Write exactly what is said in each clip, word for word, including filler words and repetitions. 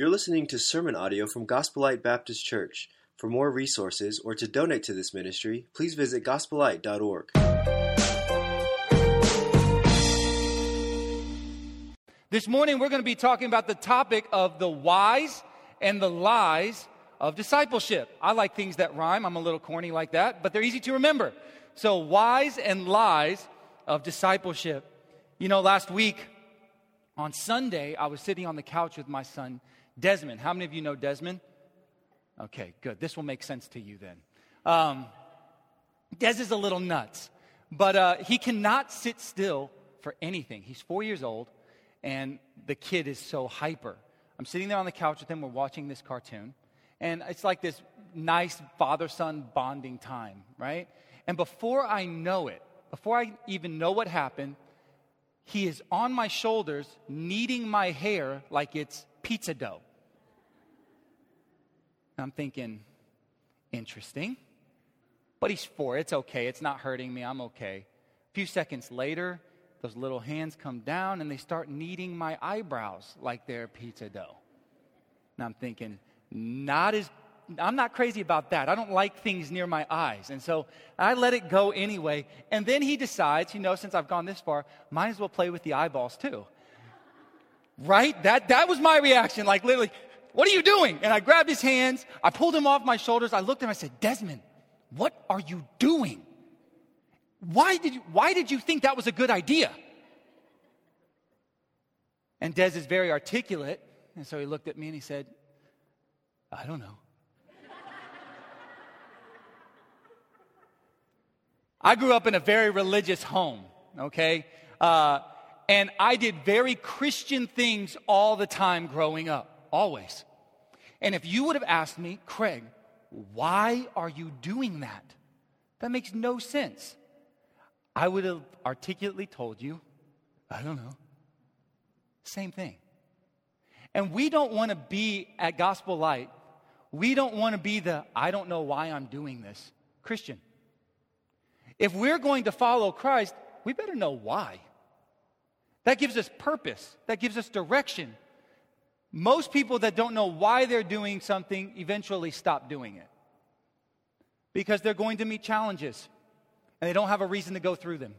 You're listening to sermon audio from Gospelite Baptist Church. For more resources or to donate to this ministry, please visit gospelite dot org. This morning we're going to be talking about the topic of the whys and the lies of discipleship. I like things that rhyme. I'm a little corny like that, but they're easy to remember. So, whys and lies of discipleship. You know, last week on Sunday, I was sitting on the couch with my son, Desmond. How many of you know Desmond? Okay, good. This will make sense to you then. Um, Des is a little nuts, but uh, he cannot sit still for anything. He's four years old, and the kid is so hyper. I'm sitting there on the couch with him. We're watching this cartoon, and it's like this nice father-son bonding time, right? And before I know it, before I even know what happened, he is on my shoulders, kneading my hair like it's pizza dough. I'm thinking, interesting. But he's four. It's okay. It's not hurting me. I'm okay. A few seconds later, those little hands come down and they start kneading my eyebrows like they're pizza dough. And I'm thinking, not as I'm not crazy about that. I don't like things near my eyes. And so I let it go anyway. And then he decides, you know, since I've gone this far, might as well play with the eyeballs too. Right? That that was my reaction. Like, literally, what are you doing? And I grabbed his hands. I pulled him off my shoulders. I looked at him. I said, Desmond, what are you doing? Why did you, why did you think that was a good idea? And Des is very articulate. And so he looked at me and he said, I don't know. I grew up in a very religious home, okay? Uh, and I did very Christian things all the time growing up, always. And if you would have asked me, Craig, why are you doing that? That makes no sense. I would have articulately told you, I don't know. Same thing. And we don't want to be at Gospel Light. We don't want to be the, I don't know why I'm doing this, Christian. If we're going to follow Christ, we better know why. That gives us purpose. That gives us direction. Most people that don't know why they're doing something eventually stop doing it because they're going to meet challenges and they don't have a reason to go through them.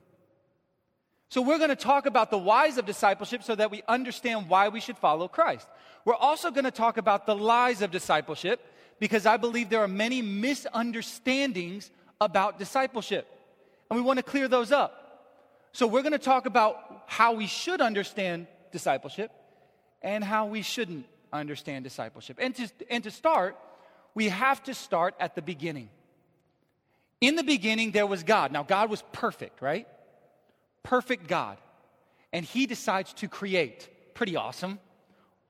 So we're going to talk about the whys of discipleship so that we understand why we should follow Christ. We're also going to talk about the lies of discipleship because I believe there are many misunderstandings about discipleship. And we want to clear those up. So we're going to talk about how we should understand discipleship and how we shouldn't understand discipleship. And to, and to start, we have to start at the beginning. In the beginning, there was God. Now, God was perfect, right? Perfect God. And he decides to create. Pretty awesome.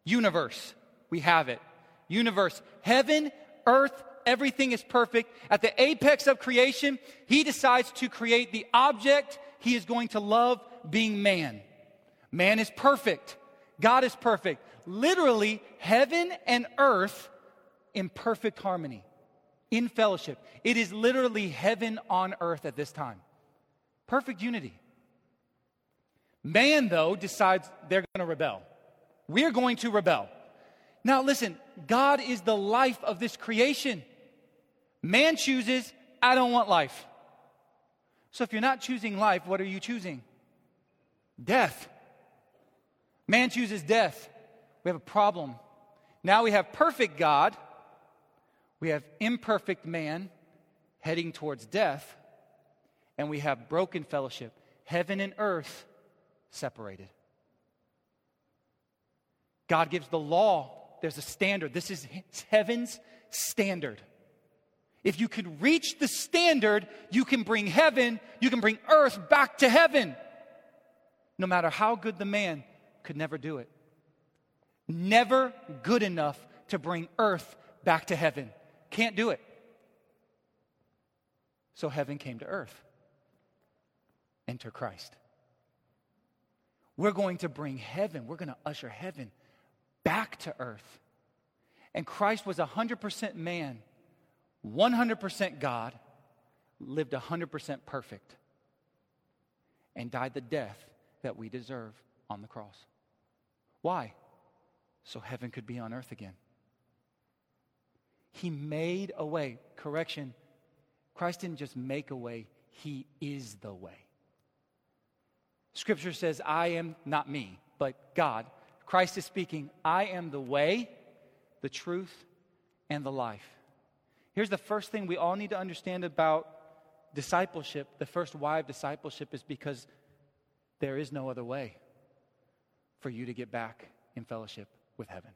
Universe. We have it. Universe. Heaven, earth, everything is perfect. At the apex of creation, he decides to create the object he is going to love, being man. Man is perfect. God is perfect. Literally, heaven and earth in perfect harmony, in fellowship. It is literally heaven on earth at this time. Perfect unity. Man, though, decides they're going to rebel. We're going to rebel. Now, listen, God is the life of this creation. Man chooses, I don't want life. So if you're not choosing life, what are you choosing? Death. Man chooses death. We have a problem. Now we have perfect God. We have imperfect man heading towards death. And we have broken fellowship. Heaven and earth separated. God gives the law. There's a standard. This is heaven's standard. If you can reach the standard, you can bring heaven, you can bring earth back to heaven. No matter how good the man, could never do it. Never good enough to bring earth back to heaven. Can't do it. So heaven came to earth. Enter Christ. We're going to bring heaven, we're going to usher heaven back to earth. And Christ was one hundred percent man, one hundred percent God, lived one hundred percent perfect, and died the death that we deserve on the cross. Why? so heaven could be on earth again. He made a way. Correction, Christ didn't just make a way, he is the way. Scripture says, I am, not me, but God. Christ is speaking, I am the way, the truth, and the life. Here's the first thing we all need to understand about discipleship. The first why of discipleship is because there is no other way for you to get back in fellowship with heaven.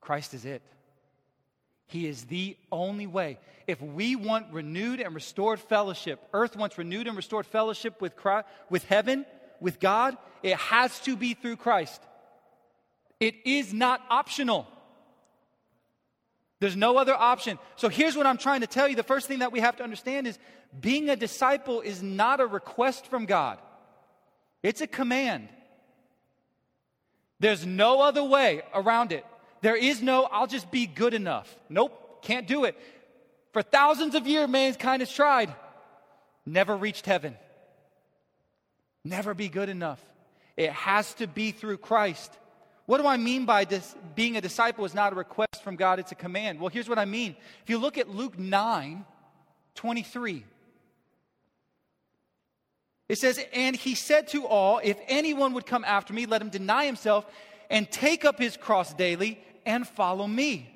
Christ is it. He is the only way. If we want renewed and restored fellowship, earth wants renewed and restored fellowship with Christ, with heaven, with God, it has to be through Christ. It is not optional. There's no other option. So here's what I'm trying to tell you. The first thing that we have to understand is being a disciple is not a request from God. It's a command. There's no other way around it. There is no, I'll just be good enough. Nope, can't do it. For thousands of years, mankind has tried. Never reached heaven. Never be good enough. It has to be through Christ. What do I mean by this? Being a disciple is not a request from God, it's a command. Well, here's what I mean. If you look at Luke nine twenty-three, it says, and he said to all, if anyone would come after me, let him deny himself and take up his cross daily and follow me.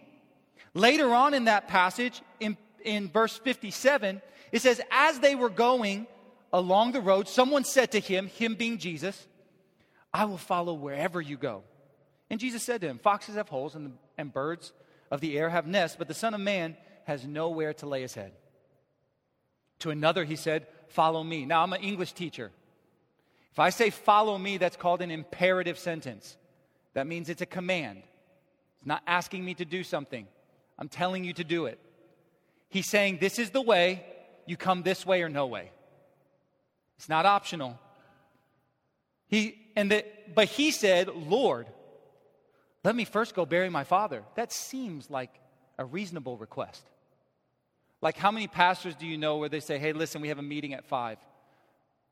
Later on in that passage, in, in verse fifty-seven, it says, as they were going along the road, someone said to him, him being Jesus, I will follow wherever you go. And Jesus said to him, foxes have holes and, the, and birds of the air have nests, but the Son of Man has nowhere to lay his head. To another he said, follow me. Now I'm an English teacher. If I say follow me, that's called an imperative sentence. That means it's a command. It's not asking me to do something. I'm telling you to do it. He's saying, this is the way. You come this way or no way. It's not optional. He and the, But he said, Lord, let me first go bury my father. That seems like a reasonable request. Like, how many pastors do you know where they say, hey, listen, we have a meeting at five.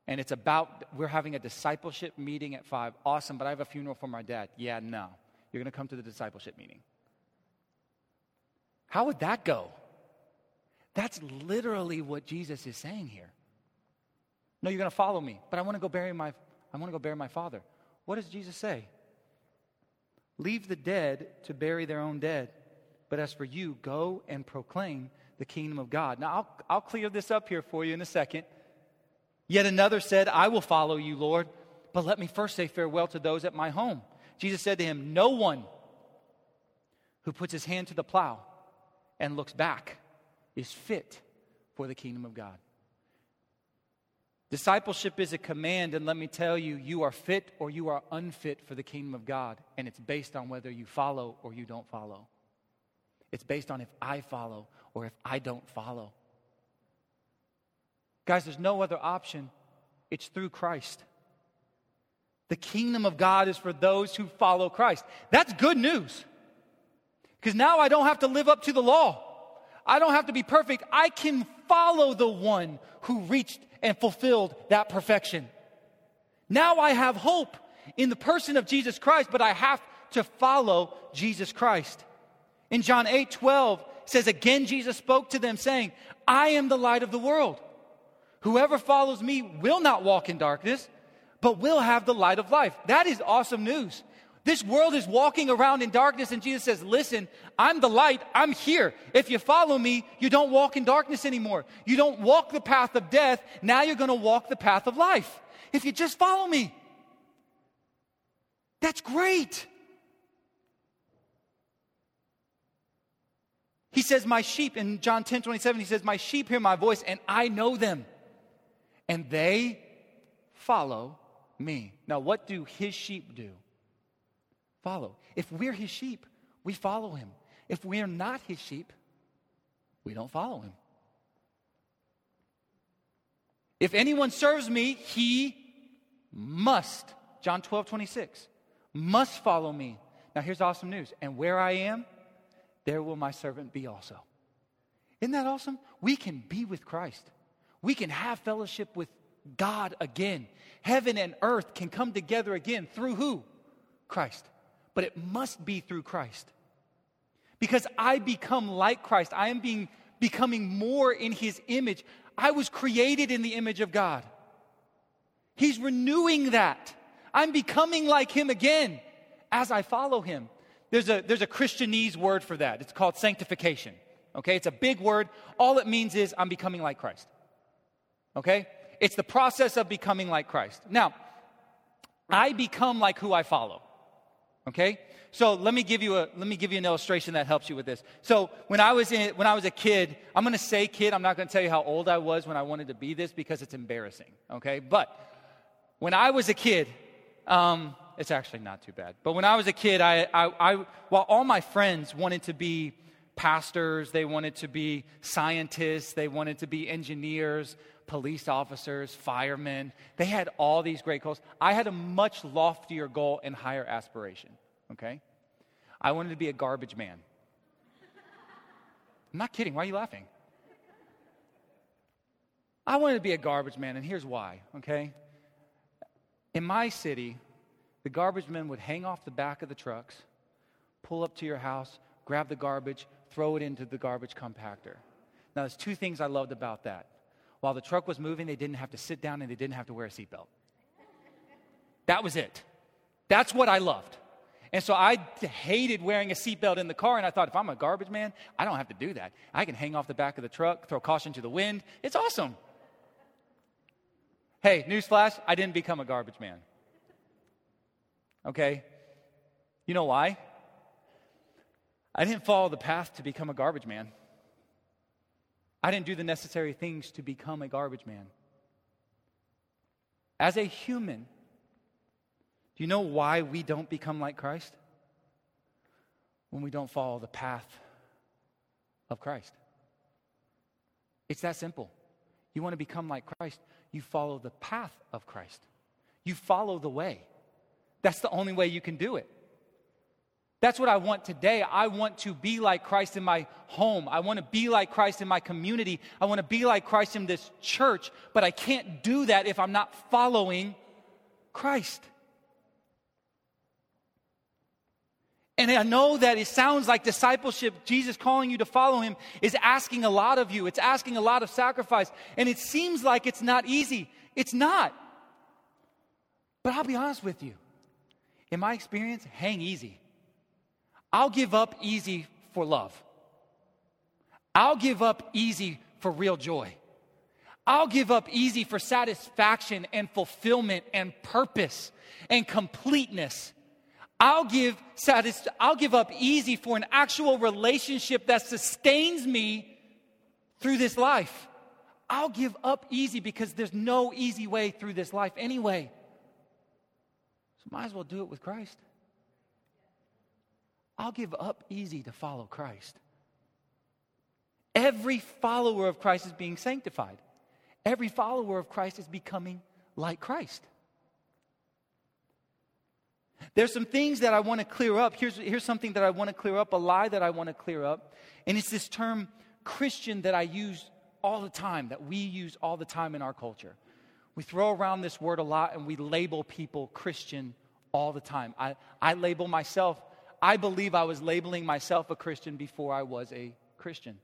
And it's about, we're having a discipleship meeting at five. Awesome, but I have a funeral for my dad. Yeah, no. You're going to come to the discipleship meeting. How would that go? That's literally what Jesus is saying here. No, you're going to follow me, but I want to go bury my, I want to go bury my father. What does Jesus say? Leave the dead to bury their own dead. But as for you, go and proclaim the kingdom of God. Now, I'll, I'll clear this up here for you in a second. Yet another said, I will follow you, Lord, but let me first say farewell to those at my home. Jesus said to him, no one who puts his hand to the plow and looks back is fit for the kingdom of God. Discipleship is a command, and let me tell you, you are fit or you are unfit for the kingdom of God, and it's based on whether you follow or you don't follow. It's based on if I follow or if I don't follow. Guys, there's no other option. It's through Christ. The kingdom of God is for those who follow Christ. That's good news. Because now I don't have to live up to the law. I don't have to be perfect. I can follow the one who reached and fulfilled that perfection. Now I have hope in the person of Jesus Christ, but I have to follow Jesus Christ. In John eight twelve, it says, again, Jesus spoke to them saying, I am the light of the world. Whoever follows me will not walk in darkness, but will have the light of life. That is awesome news. This world is walking around in darkness, and Jesus says, listen, I'm the light, I'm here. If you follow me, you don't walk in darkness anymore. You don't walk the path of death. Now you're going to walk the path of life. If you just follow me, that's great. He says, my sheep, in John ten twenty-seven, he says, my sheep hear my voice, and I know them, and they follow me. Now, what do his sheep do? Follow. If we're his sheep, we follow him. If we're not his sheep, we don't follow him. If anyone serves me, he must, John twelve twenty-six, must follow me. Now, here's awesome news. And where I am, there will my servant be also. Isn't that awesome? We can be with Christ. We can have fellowship with God again. Heaven and earth can come together again through who? Christ. but it must be through Christ. Because I become like Christ. I am being becoming more in his image. I was created in the image of God. He's renewing that. I'm becoming like him again as I follow him. There's a, there's a Christianese word for that. It's called sanctification. Okay, it's a big word. All it means is I'm becoming like Christ. Okay, it's the process of becoming like Christ. Now, I become like who I follow. Okay, so let me give you a let me give you an illustration that helps you with this. So when I was in when I was a kid, I'm going to say kid. I'm not going to tell you how old I was when I wanted to be this because it's embarrassing. Okay, but when I was a kid, um, it's actually not too bad. But when I was a kid, I, I, I while all my friends wanted to be pastors, they wanted to be scientists, they wanted to be engineers, police officers, firemen. They had all these great goals. I had a much loftier goal and higher aspiration, okay? I wanted to be a garbage man. I'm not kidding. Why are you laughing? I wanted to be a garbage man, and here's why, okay? In my city, the garbage men would hang off the back of the trucks, pull up to your house, grab the garbage, throw it into the garbage compactor. Now, there's two things I loved about that. While the truck was moving, they didn't have to sit down and they didn't have to wear a seatbelt. That was it. That's what I loved. And so I hated wearing a seatbelt in the car, and I thought, if I'm a garbage man, I don't have to do that. I can hang off the back of the truck, throw caution to the wind. It's awesome. Hey, newsflash, I didn't become a garbage man. Okay? You know why? I didn't follow the path to become a garbage man. I didn't do the necessary things to become a garbage man. As a human, do you know why we don't become like Christ? When we don't follow the path of Christ. It's that simple. You want to become like Christ, you follow the path of Christ. You follow the way. That's the only way you can do it. That's what I want today. I want to be like Christ in my home. I want to be like Christ in my community. I want to be like Christ in this church, but I can't do that if I'm not following Christ. And I know that it sounds like discipleship, Jesus calling you to follow him, is asking a lot of you. It's asking a lot of sacrifice. And it seems like it's not easy. It's not. But I'll be honest with you. In my experience, hang easy. I'll give up easy for love. I'll give up easy for real joy. I'll give up easy for satisfaction and fulfillment and purpose and completeness. I'll give satis- I'll give up easy for an actual relationship that sustains me through this life. I'll give up easy because there's no easy way through this life anyway. So might as well do it with Christ. I'll give up easy to follow Christ. Every follower of Christ is being sanctified. Every follower of Christ is becoming like Christ. There's some things that I want to clear up. Here's, here's something that I want to clear up, a lie that I want to clear up. And it's this term Christian that I use all the time, that we use all the time in our culture. We throw around this word a lot and we label people Christian all the time. I, I label myself I believe I was labeling myself a Christian before I was a Christian.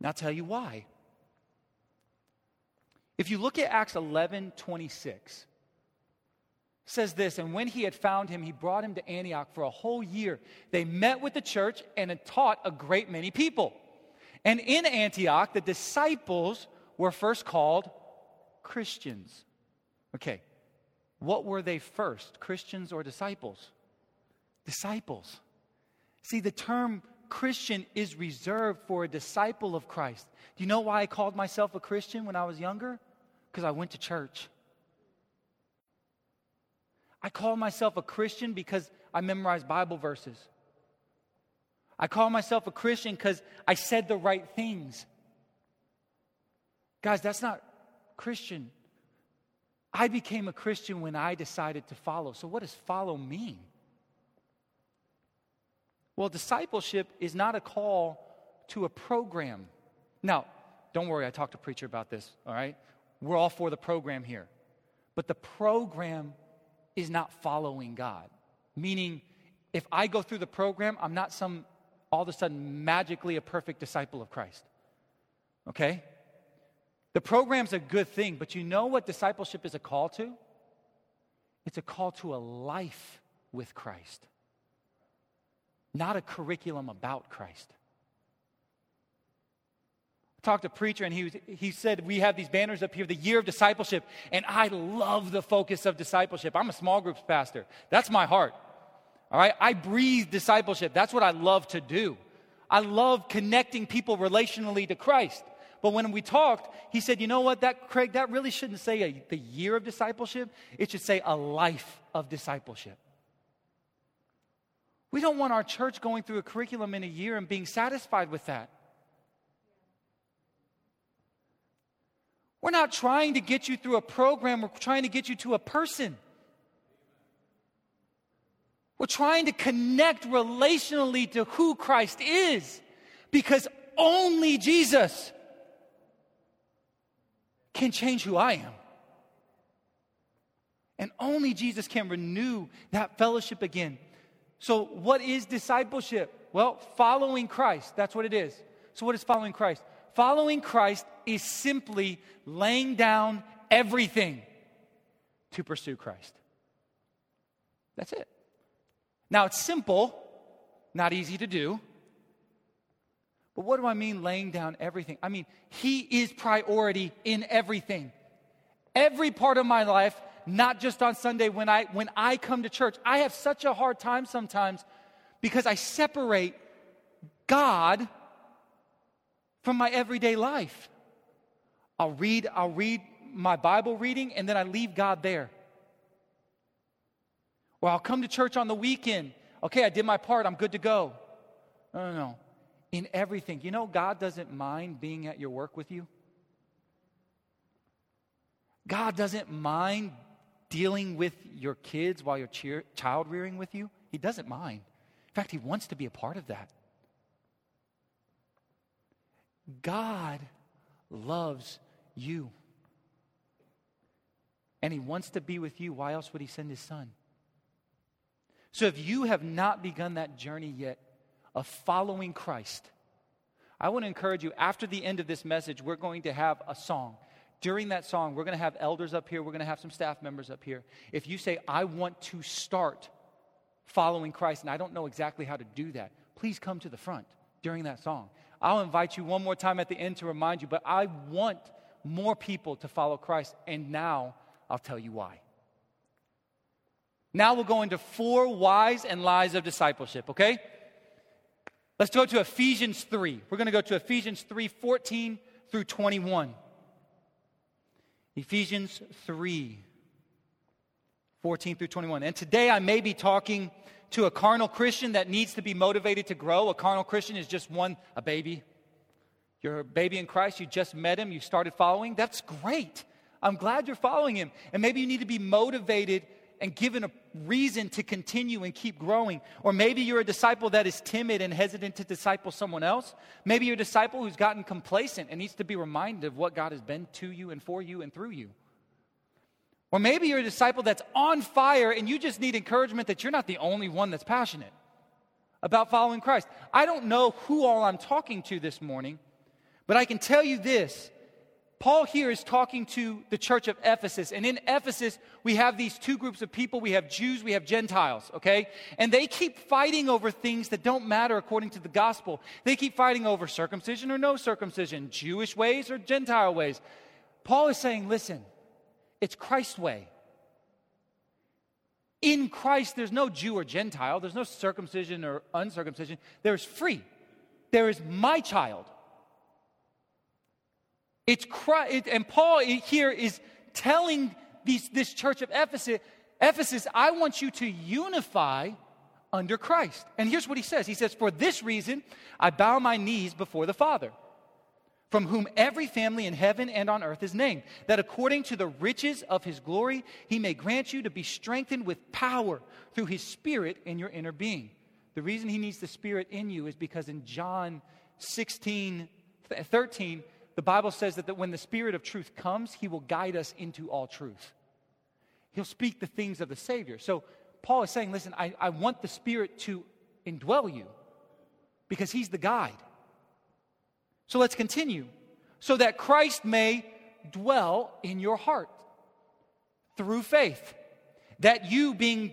And I'll tell you why. If you look at Acts eleven twenty-six, it says this, and when he had found him, he brought him to Antioch for a whole year. They met with the church and taught a great many people. And in Antioch, the disciples were first called Christians. Okay, what were they first, Christians or disciples? Disciples. See, the term Christian is reserved for a disciple of Christ. Do you know why I called myself a Christian when I was younger? Because I went to church. I called myself a Christian because I memorized Bible verses. I called myself a Christian because I said the right things. Guys, that's not Christian. I became a Christian when I decided to follow. So what does follow mean? Well, discipleship is not a call to a program. Now, don't worry, I talked to a preacher about this, all right? We're all for the program here. But the program is not following God. Meaning, if I go through the program, I'm not some, all of a sudden, magically a perfect disciple of Christ. Okay? The program's a good thing, but you know what discipleship is a call to? It's a call to a life with Christ. Not a curriculum about Christ. I talked to a preacher and he, was, he said, we have these banners up here, the year of discipleship, and I love the focus of discipleship. I'm a small groups pastor. That's my heart. All right? I breathe discipleship. That's what I love to do. I love connecting people relationally to Christ. But when we talked, he said, you know what, that Craig, that really shouldn't say a, the year of discipleship. It should say a life of discipleship. We don't want our church going through a curriculum in a year and being satisfied with that. We're not trying to get you through a program. We're trying to get you to a person. We're trying to connect relationally to who Christ is, because only Jesus can change who I am. And only Jesus can renew that fellowship again. So what is discipleship? Well, following Christ. That's what it is. So what is following Christ? Following Christ is simply laying down everything to pursue Christ. That's it. Now, it's simple, not easy to do. But what do I mean laying down everything? I mean, he is priority in everything. Every part of my life, not just on Sunday when I when I come to church. I have such a hard time sometimes because I separate God from my everyday life. I'll read, I'll read my Bible reading and then I leave God there. Or I'll come to church on the weekend. Okay, I did my part, I'm good to go. No, no, no. In everything. You know, God doesn't mind being at your work with you. God doesn't mind dealing with your kids while you're cheer- child rearing with you. He doesn't mind. In fact, he wants to be a part of that. God loves you. And he wants to be with you. Why else would he send his son? So if you have not begun that journey yet, of following Christ, I want to encourage you, after the end of this message, we're going to have a song. During that song, we're going to have elders up here. We're going to have some staff members up here. If you say, I want to start following Christ, and I don't know exactly how to do that, please come to the front during that song. I'll invite you one more time at the end to remind you, but I want more people to follow Christ, and now I'll tell you why. Now we'll go into four whys and lies of discipleship, okay? Let's go to Ephesians three. We're going to go to Ephesians three fourteen through twenty-one. Ephesians three fourteen through twenty-one. And today I may be talking to a carnal Christian that needs to be motivated to grow. A carnal Christian is just one, a baby. You're a baby in Christ. You just met him. You started following. That's great. I'm glad you're following him. And maybe you need to be motivated and given a reason to continue and keep growing. Or maybe you're a disciple that is timid and hesitant to disciple someone else. Maybe you're a disciple who's gotten complacent and needs to be reminded of what God has been to you and for you and through you. Or maybe you're a disciple that's on fire and you just need encouragement that you're not the only one that's passionate about following Christ. I don't know who all I'm talking to this morning, but I can tell you this. Paul here is talking to the church of Ephesus. And in Ephesus, we have these two groups of people. We have Jews, we have Gentiles, okay? And they keep fighting over things that don't matter according to the gospel. They keep fighting over circumcision or no circumcision, Jewish ways or Gentile ways. Paul is saying, listen, it's Christ's way. In Christ, there's no Jew or Gentile. There's no circumcision or uncircumcision. There is free. There is my child. It's Christ, and Paul here is telling these, this church of Ephesus, Ephesus, I want you to unify under Christ. And here's what he says. He says, for this reason, I bow my knees before the Father, from whom every family in heaven and on earth is named, that according to the riches of his glory, he may grant you to be strengthened with power through his Spirit in your inner being. The reason he needs the Spirit in you is because in John sixteen thirteen, the Bible says that, that when the Spirit of truth comes, he will guide us into all truth. He'll speak the things of the Savior. So Paul is saying, listen, I, I want the Spirit to indwell you because he's the guide. So let's continue. So that Christ may dwell in your heart through faith, that you, being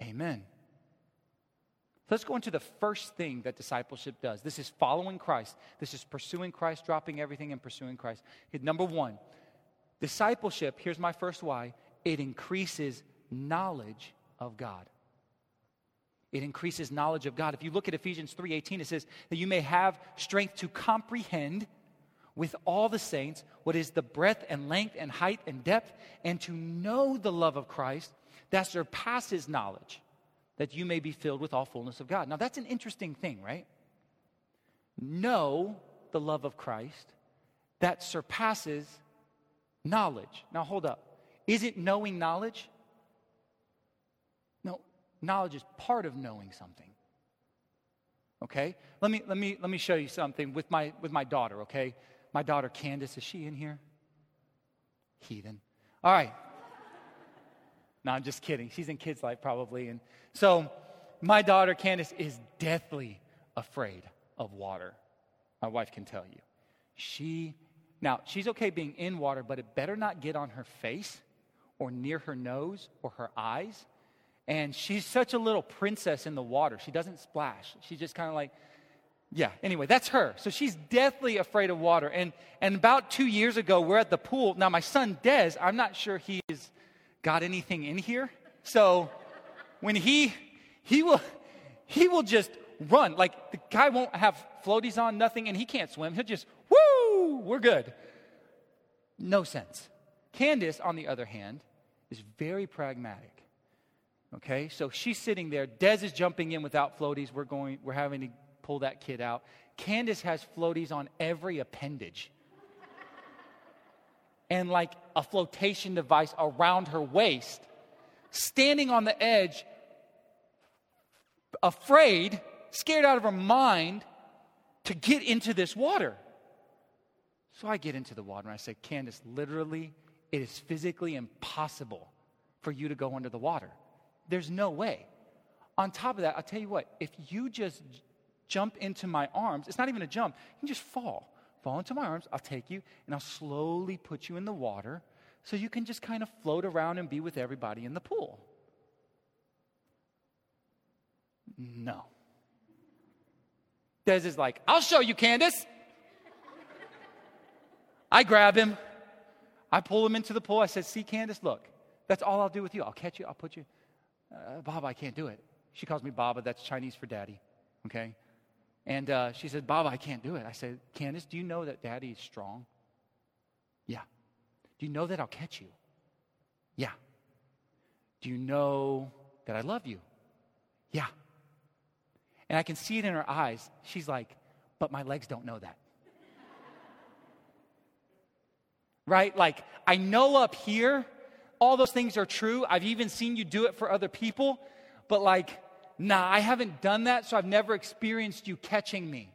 Amen. Let's go into the first thing that discipleship does. This is following Christ. This is pursuing Christ, dropping everything and pursuing Christ. Number one, discipleship, here's my first why, it increases knowledge of God. It increases knowledge of God. If you look at Ephesians three eighteen, it says that you may have strength to comprehend with all the saints what is the breadth and length and height and depth, and to know the love of Christ that surpasses knowledge, that you may be filled with all fullness of God. Now that's an interesting thing, right? Know the love of Christ that surpasses knowledge. Now hold up. Isn't knowing knowledge? No, knowledge is part of knowing something. Okay? Let me let me let me show you something with my with my daughter, okay? My daughter Candace, is she in here? Heathen. All right. No, I'm just kidding. She's in Kids Life probably. And so my daughter Candace is deathly afraid of water. My wife can tell you. She now she's okay being in water, but it better not get on her face or near her nose or her eyes. And she's such a little princess in the water. She doesn't splash. She's just kind of like, yeah, anyway, that's her. So she's deathly afraid of water. And and about two years ago, we're at the pool. Now, my son, Des, I'm not sure he's got anything in here. So when he, he will, he will just run. Like, the guy won't have floaties on, nothing, and he can't swim. He'll just, woo, we're good. No sense. Candace, on the other hand, is very pragmatic. Okay, so she's sitting there. Des is jumping in without floaties. We're going. We're having to pull that kid out. Candace has floaties on every appendage, and like a flotation device around her waist, standing on the edge, afraid, scared out of her mind, to get into this water. So I get into the water and I say, Candace, literally, it is physically impossible for you to go under the water. There's no way. On top of that, I'll tell you what, if you just j- jump into my arms, it's not even a jump, you can just fall. Fall into my arms, I'll take you, and I'll slowly put you in the water so you can just kind of float around and be with everybody in the pool. No. Des is like, I'll show you, Candace. I grab him. I pull him into the pool. I said, see, Candace, look, that's all I'll do with you. I'll catch you, I'll put you. Uh, Baba, I can't do it. She calls me Baba. That's Chinese for daddy, okay? And uh, she said, Baba, I can't do it. I said, Candace, do you know that daddy is strong? Yeah. Do you know that I'll catch you? Yeah. Do you know that I love you? Yeah. And I can see it in her eyes. She's like, but my legs don't know that. Right? Like, I know up here, all those things are true. I've even seen you do it for other people. But like, nah, I haven't done that, so I've never experienced you catching me.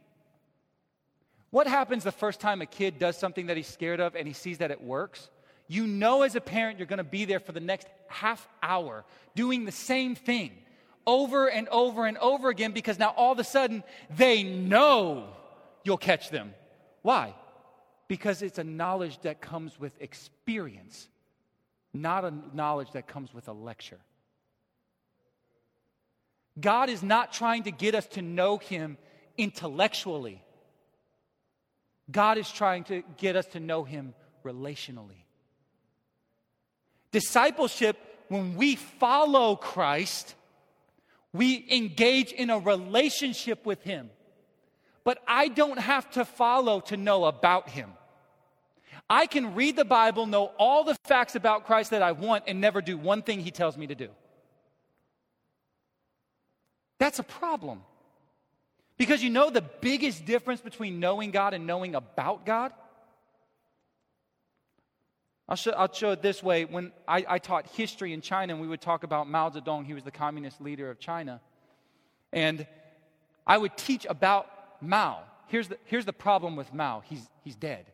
What happens the first time a kid does something that he's scared of and he sees that it works? You know as a parent you're going to be there for the next half hour doing the same thing over and over and over again because now all of a sudden they know you'll catch them. Why? Because it's a knowledge that comes with experience. Not a knowledge that comes with a lecture. God is not trying to get us to know him intellectually. God is trying to get us to know him relationally. Discipleship, when we follow Christ, we engage in a relationship with him. But I don't have to follow to know about him. I can read the Bible, know all the facts about Christ that I want, and never do one thing he tells me to do. That's a problem. Because you know the biggest difference between knowing God and knowing about God? I'll show, I'll show it this way. When I, I taught history in China, and we would talk about Mao Zedong, he was the communist leader of China. And I would teach about Mao. Here's the, here's the problem with Mao. He's, he's dead.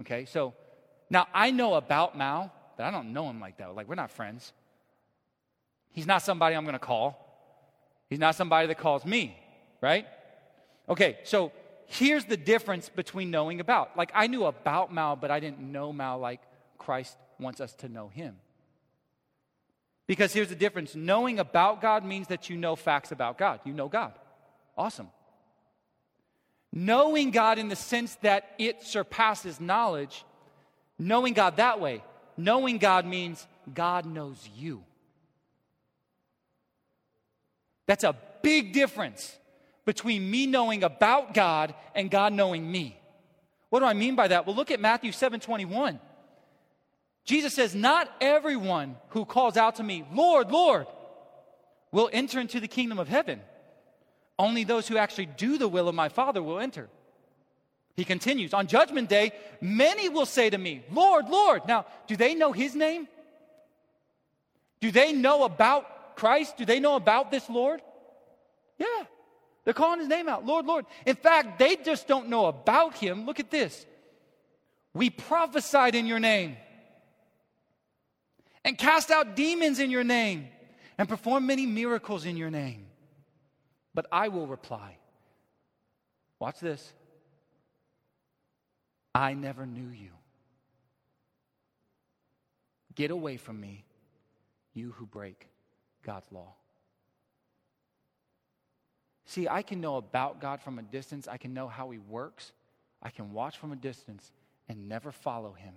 Okay, so now I know about Mao, but I don't know him like that. Like, we're not friends. He's not somebody I'm going to call. He's not somebody that calls me, right? Okay, so here's the difference between knowing about. Like, I knew about Mao, but I didn't know Mao like Christ wants us to know him. Because here's the difference. Knowing about God means that you know facts about God. You know God. Awesome. Knowing God in the sense that it surpasses knowledge, knowing God that way, knowing God means God knows you. That's a big difference between me knowing about God and God knowing me. What do I mean by that? Well, look at Matthew seven twenty-one. Jesus says, "Not everyone who calls out to me, 'Lord, Lord,' will enter into the kingdom of heaven. Only those who actually do the will of my Father will enter." He continues, "On judgment day, many will say to me, 'Lord, Lord.'" Now, do they know his name? Do they know about Christ? Do they know about this Lord? Yeah, they're calling his name out, "Lord, Lord." In fact, they just don't know about him. Look at this. "We prophesied in your name, and cast out demons in your name, and perform many miracles in your name. But I will reply," watch this, "I never knew you. Get away from me, you who break God's law." See, I can know about God from a distance. I can know how he works. I can watch from a distance and never follow him.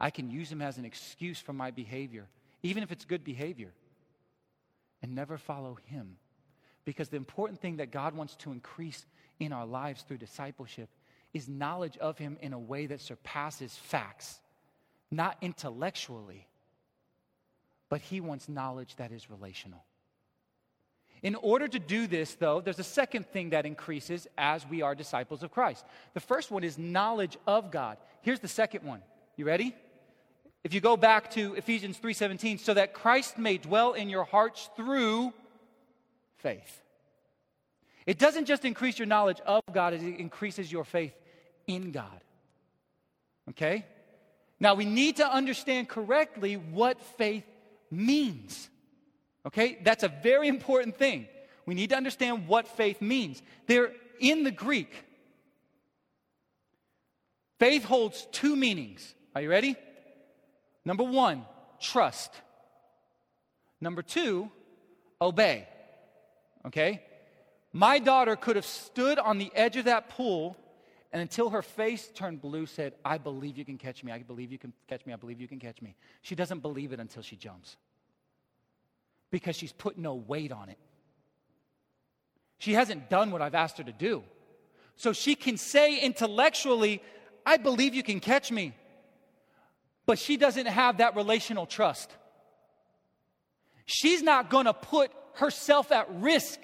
I can use him as an excuse for my behavior, even if it's good behavior, and never follow him. Because the important thing that God wants to increase in our lives through discipleship is knowledge of him in a way that surpasses facts, not intellectually, but he wants knowledge that is relational. In order to do this, though, there's a second thing that increases as we are disciples of Christ. The first one is knowledge of God. Here's the second one. You ready? If you go back to Ephesians three seventeen, "So that Christ may dwell in your hearts through faith." It doesn't just increase your knowledge of God, it increases your faith in God. Okay? Now, we need to understand correctly what faith means. Okay? That's a very important thing. We need to understand what faith means. There, in the Greek, faith holds two meanings. Are you ready? Number one, trust. Number two, obey. Okay? My daughter could have stood on the edge of that pool and until her face turned blue said, "I believe you can catch me. I believe you can catch me. I believe you can catch me." She doesn't believe it until she jumps because she's put no weight on it. She hasn't done what I've asked her to do. So she can say intellectually, "I believe you can catch me," but she doesn't have that relational trust. She's not going to put herself at risk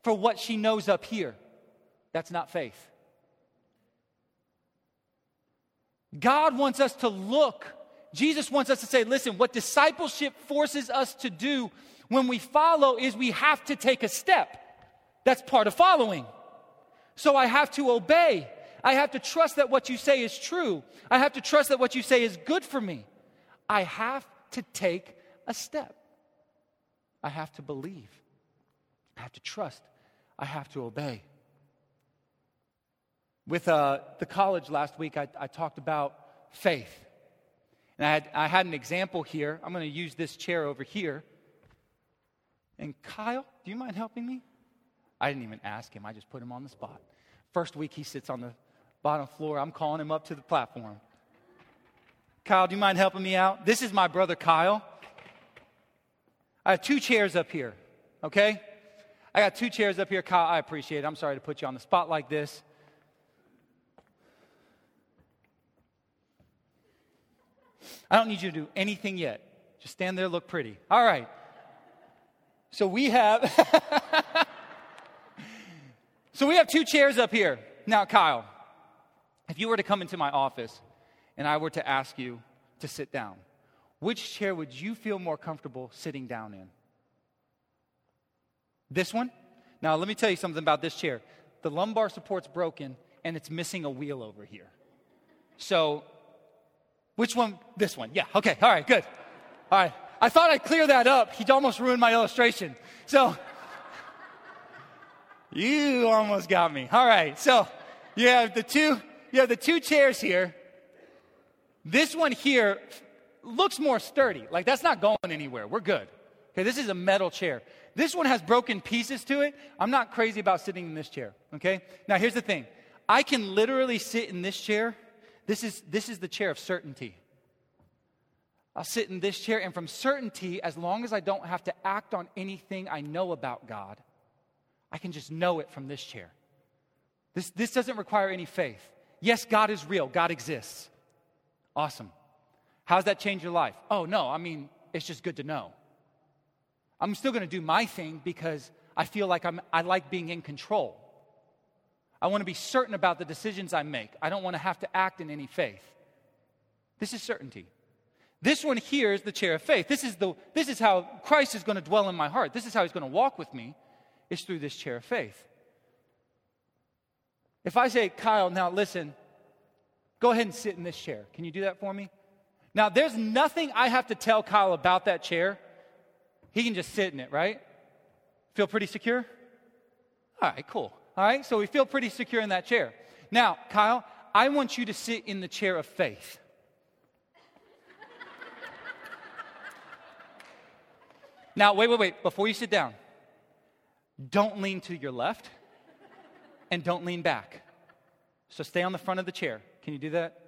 for what she knows up here. That's not faith. God wants us to look. Jesus wants us to say, listen, what discipleship forces us to do when we follow is we have to take a step. That's part of following. So I have to obey. I have to trust that what you say is true. I have to trust that what you say is good for me. I have to take a step. I have to believe. I have to trust. I have to obey. With uh, the college last week, I, I talked about faith. And I had, I had an example here. I'm going to use this chair over here. And Kyle, do you mind helping me? I didn't even ask him. I just put him on the spot. First week he sits on the bottom floor. I'm calling him up to the platform. "Kyle, do you mind helping me out?" This is my brother Kyle. I have two chairs up here, okay? I got two chairs up here. Kyle, I appreciate it. I'm sorry to put you on the spot like this. I don't need you to do anything yet. Just stand there, look pretty. All right. So we have, so we have two chairs up here. Now, Kyle, if you were to come into my office and I were to ask you to sit down, which chair would you feel more comfortable sitting down in? This one? Now, let me tell you something about this chair. The lumbar support's broken, and it's missing a wheel over here. So, which one? This one. Yeah, okay, all right, good. All right, I thought I'd clear that up. He almost ruined my illustration. So, you almost got me. All right, so you have the two, you have the two chairs here. This one here looks more sturdy. Like, that's not going anywhere. We're good. Okay, this is a metal chair. This one has broken pieces to it. I'm not crazy about sitting in this chair, okay? Now, here's the thing. I can literally sit in this chair. This is this is the chair of certainty. I'll sit in this chair, and from certainty, as long as I don't have to act on anything I know about God, I can just know it from this chair. This, this doesn't require any faith. Yes, God is real. God exists. Awesome. How's that change your life? Oh, no, I mean, it's just good to know. I'm still going to do my thing because I feel like I'm, I like being in control. I want to be certain about the decisions I make. I don't want to have to act in any faith. This is certainty. This one here is the chair of faith. This is the this is how Christ is going to dwell in my heart. This is how he's going to walk with me, is through this chair of faith. If I say, Kyle, now listen, go ahead and sit in this chair. Can you do that for me? Now, there's nothing I have to tell Kyle about that chair. He can just sit in it, right? Feel pretty secure? All right, cool. All right, so we feel pretty secure in that chair. Now, Kyle, I want you to sit in the chair of faith. Now, wait, wait, wait. Before you sit down, don't lean to your left and don't lean back. So stay on the front of the chair. Can you do that?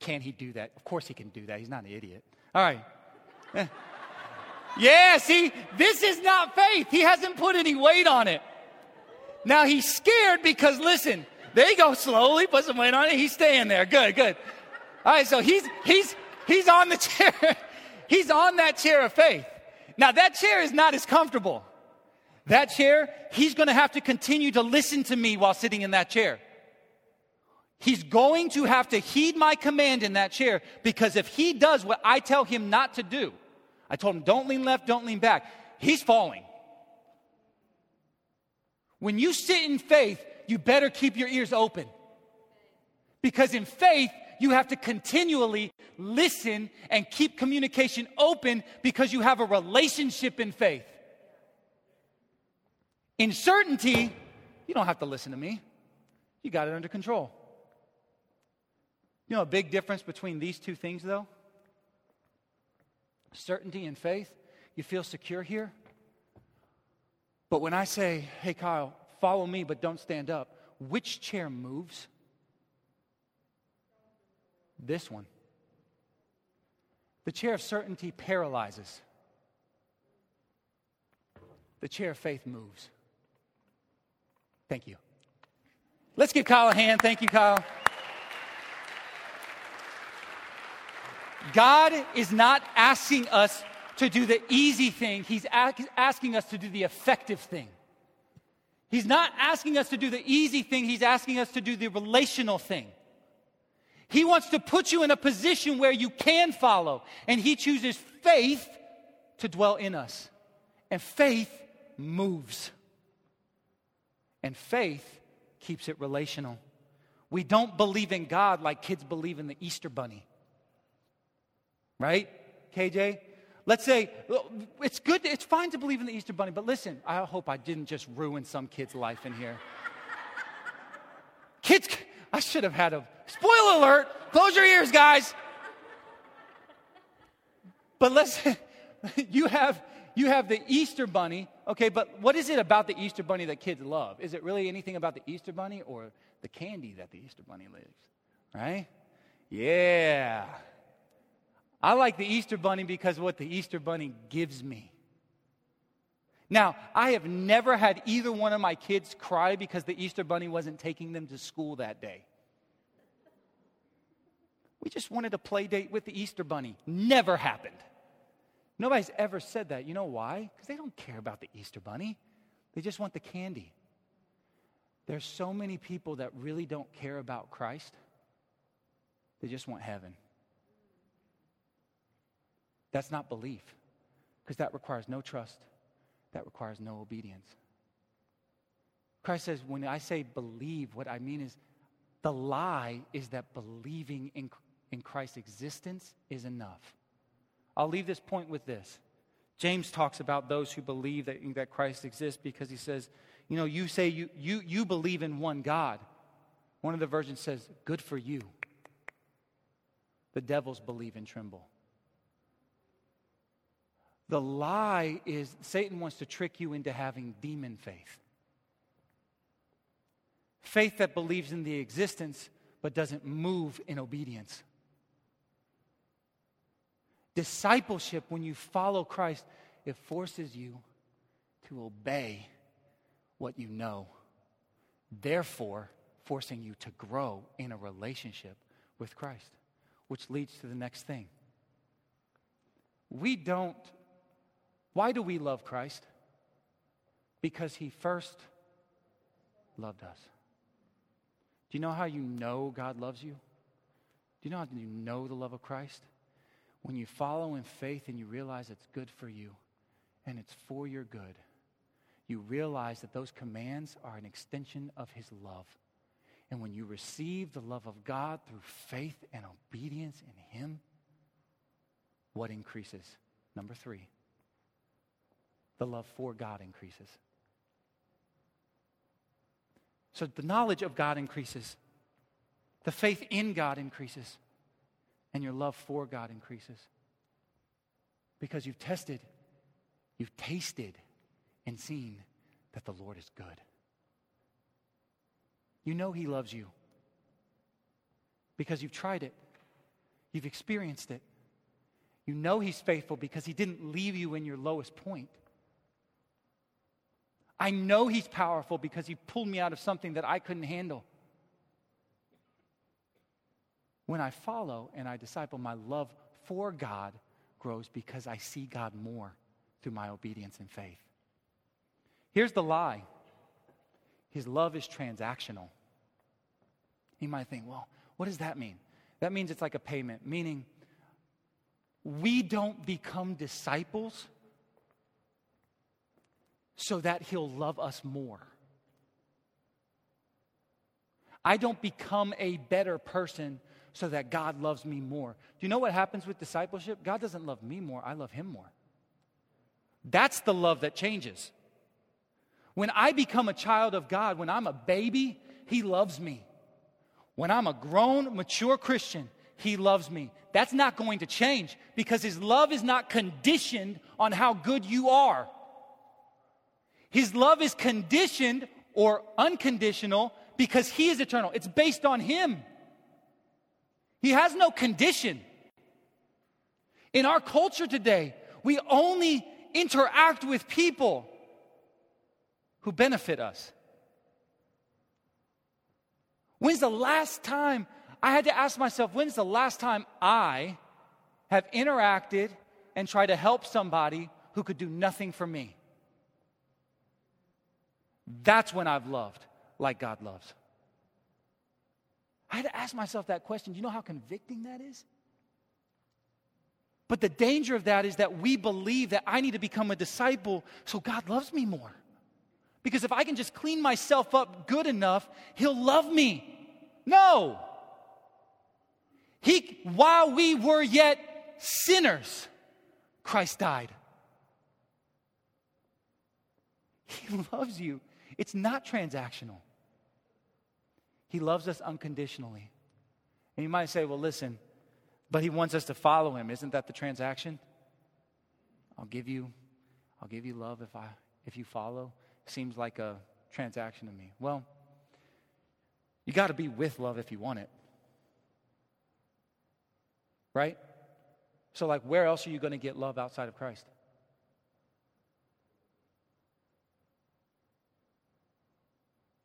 Can he do that? Of course he can do that. He's not an idiot. All right. Yeah, see, this is not faith. He hasn't put any weight on it. Now he's scared because, listen, they go slowly, put some weight on it. He's staying there. Good, good. All right, so he's he's he's on the chair. He's on that chair of faith. Now that chair is not as comfortable. That chair, he's going to have to continue to listen to me while sitting in that chair. He's going to have to heed my command in that chair, because if he does what I tell him not to do, I told him, don't lean left, don't lean back. He's falling. When you sit in faith, you better keep your ears open. Because in faith, you have to continually listen and keep communication open, because you have a relationship in faith. In certainty, you don't have to listen to me. You got it under control. You know a big difference between these two things, though? Certainty and faith, you feel secure here. But when I say, hey, Kyle, follow me, but don't stand up, which chair moves? This one. The chair of certainty paralyzes. The chair of faith moves. Thank you. Let's give Kyle a hand. Thank you, Kyle. God is not asking us to do the easy thing. He's asking us to do the effective thing. He's not asking us to do the easy thing. He's asking us to do the relational thing. He wants to put you in a position where you can follow, and he chooses faith to dwell in us. And faith moves. And faith keeps it relational. We don't believe in God like kids believe in the Easter Bunny. Right, K J? Let's say, it's good, it's fine to believe in the Easter Bunny, but listen, I hope I didn't just ruin some kid's life in here. Kids, I should have had a, spoiler alert, close your ears, guys. But let's, you have, you have the Easter Bunny, okay, but what is it about the Easter Bunny that kids love? Is it really anything about the Easter Bunny or the candy that the Easter Bunny lives, right? Yeah. I like the Easter Bunny because of what the Easter Bunny gives me. Now, I have never had either one of my kids cry because the Easter Bunny wasn't taking them to school that day. We just wanted a play date with the Easter Bunny. Never happened. Nobody's ever said that. You know why? Because they don't care about the Easter bunny. They just want the candy. There's so many people that really don't care about Christ. They just want heaven. That's not belief, because that requires no trust. That requires no obedience. Christ says, when I say believe, what I mean is the lie is that believing in, in Christ's existence is enough. I'll leave this point with this. James talks about those who believe that, that Christ exists, because he says, you know, you say you, you, you believe in one God. One of the versions says, good for you. The devils believe and tremble. The lie is Satan wants to trick you into having demon faith. Faith that believes in the existence but doesn't move in obedience. Discipleship, when you follow Christ, it forces you to obey what you know, therefore forcing you to grow in a relationship with Christ, which leads to the next thing. We don't Why do we love Christ? Because he first loved us. Do you know how you know God loves you? Do you know how you know the love of Christ? When you follow in faith and you realize it's good for you and it's for your good, you realize that those commands are an extension of his love. And when you receive the love of God through faith and obedience in him, what increases? Number three. The love for God increases. So the knowledge of God increases. The faith in God increases. And your love for God increases. Because you've tested, you've tasted, and seen that the Lord is good. You know he loves you. Because you've tried it. You've experienced it. You know he's faithful because he didn't leave you in your lowest point. I know he's powerful because he pulled me out of something that I couldn't handle. When I follow and I disciple, my love for God grows because I see God more through my obedience and faith. Here's the lie. His love is transactional. You might think, well, what does that mean? That means it's like a payment, meaning we don't become disciples so that he'll love us more. I don't become a better person so that God loves me more. Do you know what happens with discipleship? God doesn't love me more, I love him more. That's the love that changes. When I become a child of God, when I'm a baby, he loves me. When I'm a grown, mature Christian, he loves me. That's not going to change because his love is not conditioned on how good you are. His love is conditioned or unconditional because he is eternal. It's based on him. He has no condition. In our culture today, we only interact with people who benefit us. When's the last time, I had to ask myself, when's the last time I have interacted and tried to help somebody who could do nothing for me? That's when I've loved like God loves. I had to ask myself that question. Do you know how convicting that is? But the danger of that is that we believe that I need to become a disciple so God loves me more. Because if I can just clean myself up good enough, he'll love me. No. He, while we were yet sinners, Christ died. He loves you. It's not transactional. He loves us unconditionally. And you might say, well, listen, but he wants us to follow him. Isn't that the transaction? I'll give you, I'll give you love if I if you follow. Seems like a transaction to me. Well, you got to be with love if you want it. Right? So like, where else are you going to get love outside of Christ?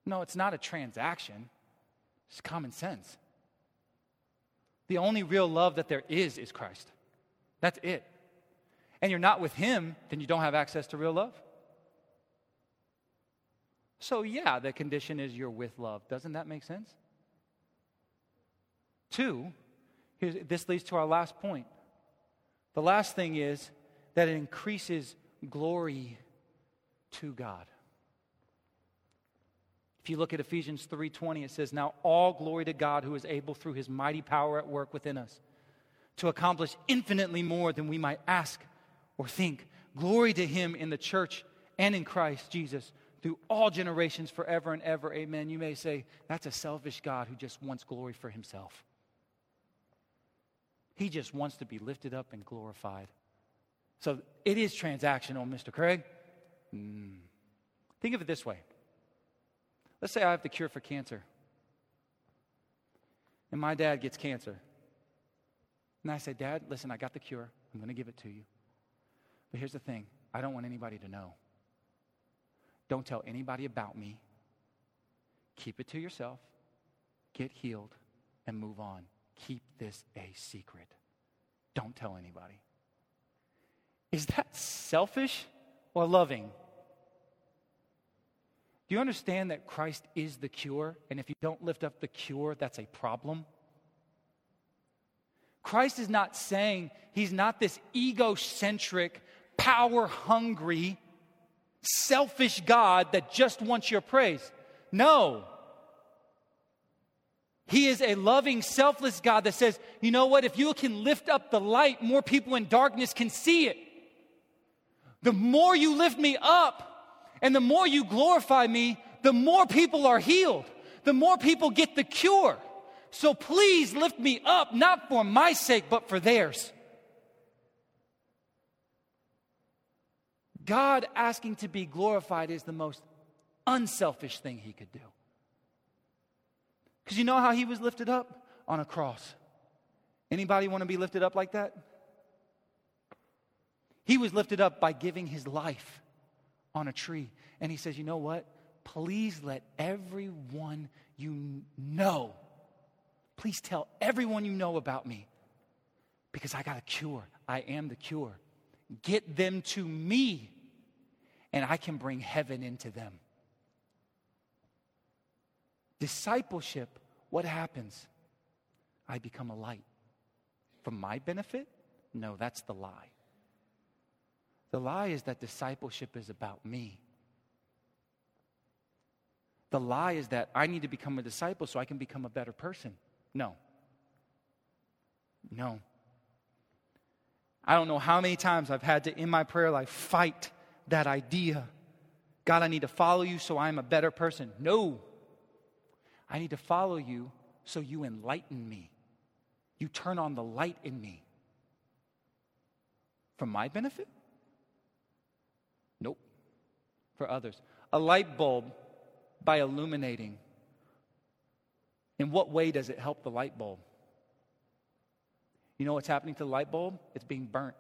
No, it's not a transaction. It's common sense. The only real love that there is is Christ. That's it. and you're not with him, then you don't have access to real love. So yeah, the condition is you're with love. Doesn't that make sense? Two, this leads to our last point. The last thing is that it increases glory to God. If you look at Ephesians three twenty, it says, "Now all glory to God who is able through his mighty power at work within us to accomplish infinitely more than we might ask or think. Glory to him in the church and in Christ Jesus through all generations forever and ever. Amen." You may say, that's a selfish God who just wants glory for himself. He just wants to be lifted up and glorified. So it is transactional, Mister Craig. Mm. Think of it this way. Let's say I have the cure for cancer. And my dad gets cancer. And I say, "Dad, listen, I got the cure. I'm going to give it to you. But here's the thing. I don't want anybody to know. Don't tell anybody about me. Keep it to yourself. Get healed and move on. Keep this a secret. Don't tell anybody." Is that selfish or loving? Do you understand that Christ is the cure? And if you don't lift up the cure, that's a problem. Christ is not saying he's not this egocentric, power-hungry, selfish God that just wants your praise. No. He is a loving, selfless God that says, you know what? If you can lift up the light, more people in darkness can see it. The more you lift me up and the more you glorify me, the more people are healed. The more people get the cure. So please lift me up, not for my sake, but for theirs. God asking to be glorified is the most unselfish thing he could do. Because you know how he was lifted up? On a cross. Anybody want to be lifted up like that? He was lifted up by giving his life on a tree. And he says, you know what? Please let everyone you know Please tell everyone you know about me, because I got a cure. I am the cure. Get them to me, and I can bring heaven into them. Discipleship, what happens? I become a light. For my benefit? No, that's the lie. The lie is that discipleship is about me. The lie is that I need to become a disciple so I can become a better person. No. No. I don't know how many times I've had to, in my prayer life, fight that idea. God, I need to follow you so I'm a better person. No. I need to follow you so you enlighten me. You turn on the light in me. For my benefit? Nope. For others. A light bulb, by illuminating, in what way does it help the light bulb? You know what's happening to the light bulb? It's being burnt.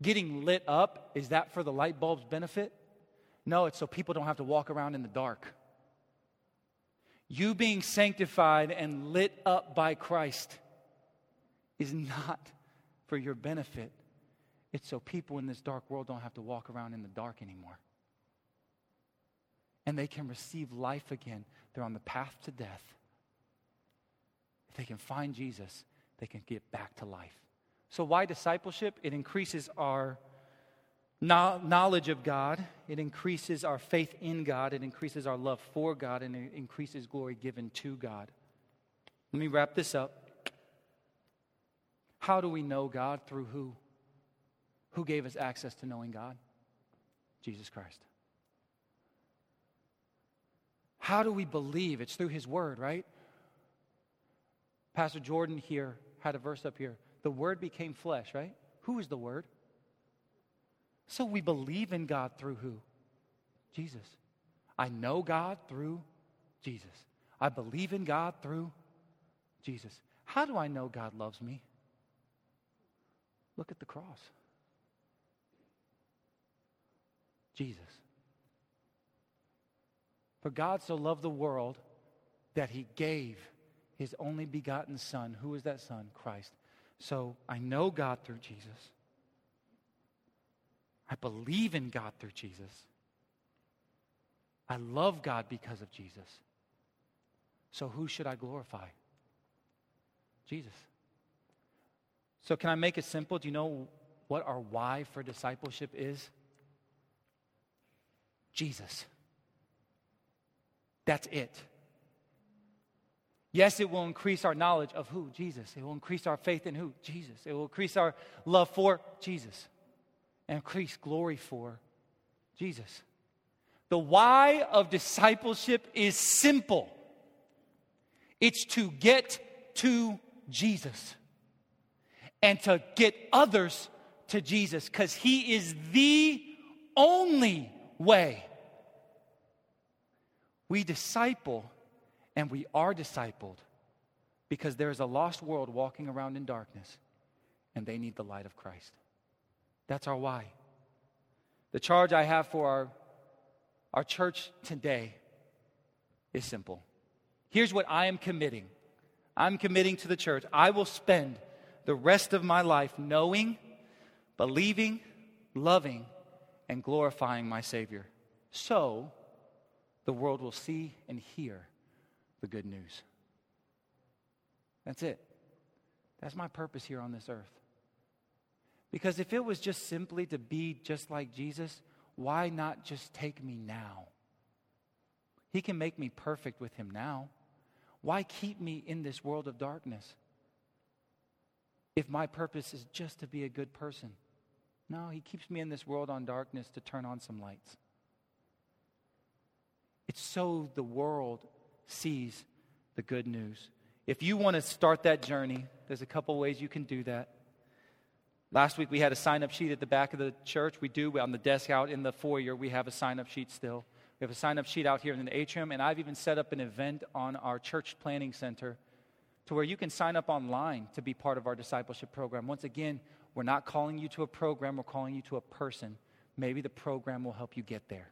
Getting lit up, is that for the light bulb's benefit? No, it's so people don't have to walk around in the dark. You being sanctified and lit up by Christ is not for your benefit. It's so people in this dark world don't have to walk around in the dark anymore. And they can receive life again. They're on the path to death. If they can find Jesus, they can get back to life. So why discipleship? It increases our knowledge of God. It increases our faith in God. It increases our love for God. And it increases glory given to God. Let me wrap this up. How do we know God? Through who? Who gave us access to knowing God? Jesus Christ. How do we believe? It's through his word, right? Pastor Jordan here had a verse up here. The word became flesh, right? Who is the word? So we believe in God through who? Jesus. I know God through Jesus. I believe in God through Jesus. How do I know God loves me? Look at the cross. Jesus. For God so loved the world that he gave his only begotten son. Who is that son? Christ. So I know God through Jesus. I believe in God through Jesus. I love God because of Jesus. So who should I glorify? Jesus. So can I make it simple? Do you know what our why for discipleship is? Jesus. That's it. Yes, it will increase our knowledge of who? Jesus. It will increase our faith in who? Jesus. It will increase our love for Jesus. And increase glory for Jesus. The why of discipleship is simple. It's to get to Jesus. And to get others to Jesus. Because he is the only way. We disciple and we are discipled because there is a lost world walking around in darkness and they need the light of Christ. That's our why. The charge I have for our, our church today is simple. Here's what I am committing. I'm committing to the church. I will spend the rest of my life knowing, believing, loving, and glorifying my Savior. So the world will see and hear the good news. That's it. That's my purpose here on this earth. Because if it was just simply to be just like Jesus, why not just take me now? He can make me perfect with him now. Why keep me in this world of darkness if my purpose is just to be a good person? No, he keeps me in this world on darkness to turn on some lights. It's so the world sees the good news. If you want to start that journey, there's a couple ways you can do that. Last week we had a sign-up sheet at the back of the church. We do on the desk out in the foyer. We have a sign-up sheet still. We have a sign-up sheet out here in the atrium, and I've even set up an event on our church planning center to where you can sign up online to be part of our discipleship program. Once again, we're not calling you to a program. We're calling you to a person. Maybe the program will help you get there.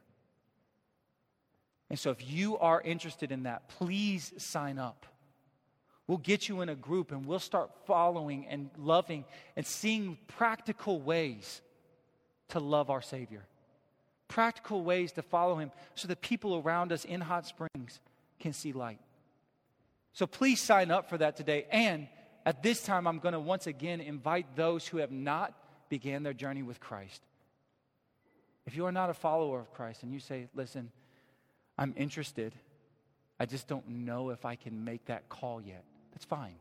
And so if you are interested in that, please sign up. We'll get you in a group and we'll start following and loving and seeing practical ways to love our Savior. Practical ways to follow him so that people around us in Hot Springs can see light. So please sign up for that today. And at this time, I'm going to once again invite those who have not began their journey with Christ. If you are not a follower of Christ and you say, listen, I'm interested. I just don't know if I can make that call yet. That's fine.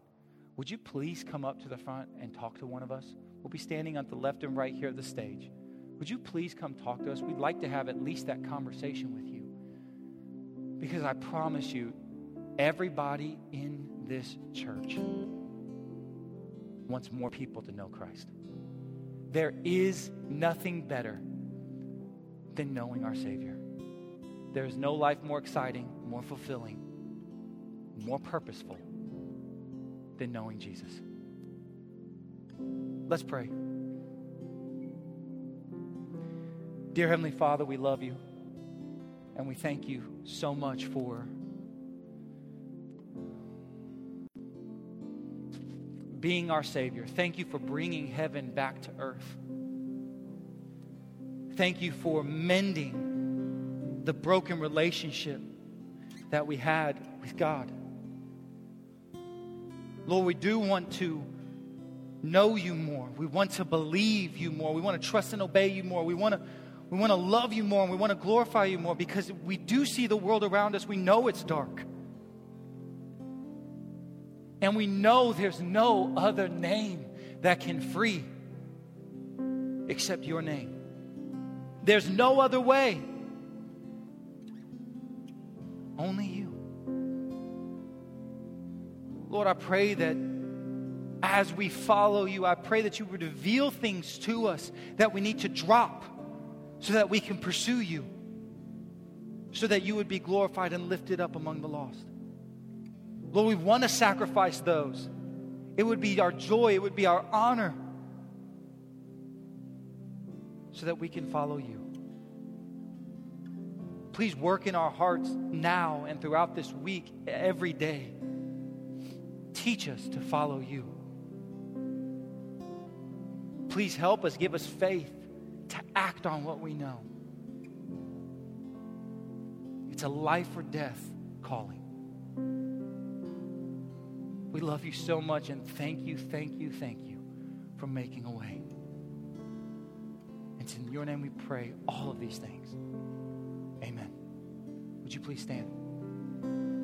Would you please come up to the front and talk to one of us? We'll be standing on the left and right here at the stage. Would you please come talk to us? We'd like to have at least that conversation with you. Because I promise you, everybody in this church wants more people to know Christ. There is nothing better than knowing our Savior. There is no life more exciting, more fulfilling, more purposeful than knowing Jesus. Let's pray. Dear Heavenly Father, we love you and we thank you so much for being our Savior. Thank you for bringing heaven back to earth. Thank you for mending the broken relationship that we had with God. Lord, we do want to know you more. We want to believe you more. We want to trust and obey you more. We want to we want to love you more, and we want to glorify you more, because we do see the world around us. We know it's dark. And we know there's no other name that can free except your name. There's no other way. Only you. Lord, I pray that as we follow you, I pray that you would reveal things to us that we need to drop so that we can pursue you, so that you would be glorified and lifted up among the lost. Lord, we want to sacrifice those. It would be our joy. It would be our honor so that we can follow you. Please work in our hearts now and throughout this week, every day. Teach us to follow you. Please help us, give us faith to act on what we know. It's a life or death calling. We love you so much, and thank you, thank you, thank you for making a way. It's in your name we pray all of these things. Amen. Would you please stand?